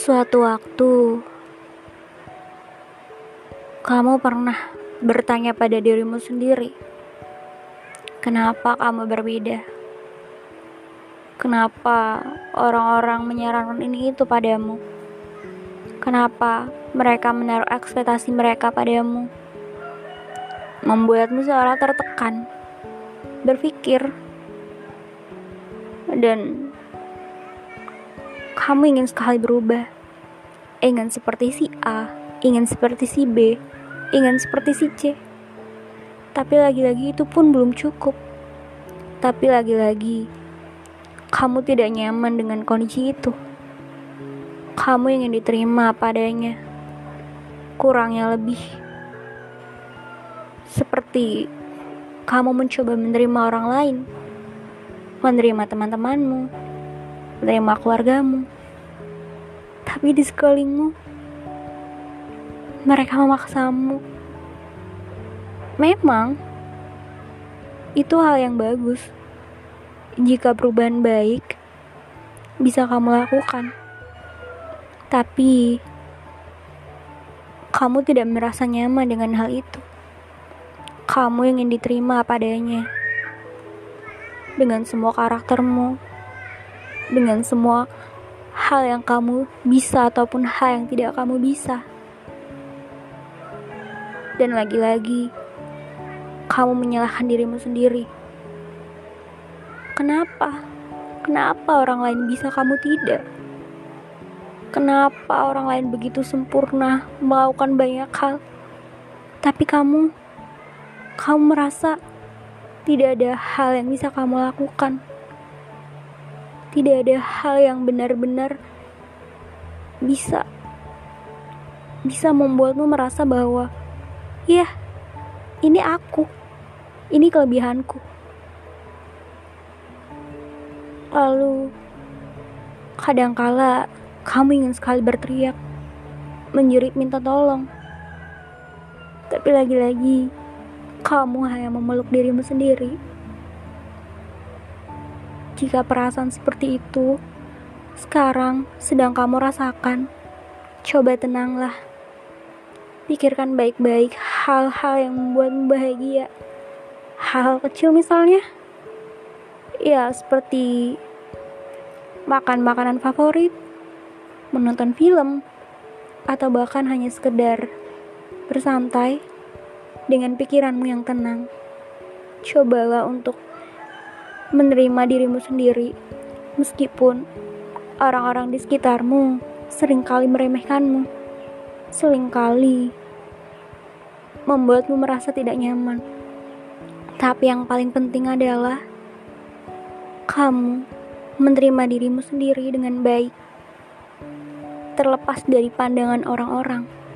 Suatu waktu, kamu pernah bertanya pada dirimu sendiri, kenapa kamu berbeda? Kenapa orang-orang menyarankan ini itu padamu? Kenapa mereka menaruh ekspektasi mereka padamu? Membuatmu seolah tertekan, berpikir, dan kamu ingin sekali berubah. Ingin seperti si A, ingin seperti si B, ingin seperti si C. Tapi lagi-lagi itu pun belum cukup. Tapi lagi-lagi kamu tidak nyaman dengan kondisi itu. Kamu ingin diterima padanya, kurangnya lebih. Seperti kamu mencoba menerima orang lain, menerima teman-temanmu, menerima keluargamu, tapi di sekelilingmu mereka memaksamu. Memang itu hal yang bagus jika perubahan baik bisa kamu lakukan, tapi kamu tidak merasa nyaman dengan hal itu. Kamu ingin diterima padanya, dengan semua karaktermu, dengan semua hal yang kamu bisa ataupun hal yang tidak kamu bisa. Dan lagi-lagi kamu menyalahkan dirimu sendiri. Kenapa? Kenapa orang lain bisa, kamu tidak? Kenapa orang lain begitu sempurna, melakukan banyak hal, tapi kamu merasa tidak ada hal yang bisa kamu lakukan? Tidak ada hal yang benar-benar bisa membuatmu merasa bahwa ya, ini aku, ini kelebihanku. Lalu kadangkala kamu ingin sekali berteriak, menjerit minta tolong, tapi lagi-lagi kamu hanya memeluk dirimu sendiri. Jika perasaan seperti itu sekarang sedang kamu rasakan, coba tenanglah. Pikirkan baik-baik hal-hal yang membuatmu bahagia. Hal kecil misalnya, ya seperti makan makanan favorit, menonton film, atau bahkan hanya sekedar bersantai dengan pikiranmu yang tenang. Cobalah untuk menerima dirimu sendiri, meskipun orang-orang di sekitarmu seringkali meremehkanmu, seringkali membuatmu merasa tidak nyaman. Tapi yang paling penting adalah kamu menerima dirimu sendiri dengan baik, terlepas dari pandangan orang-orang.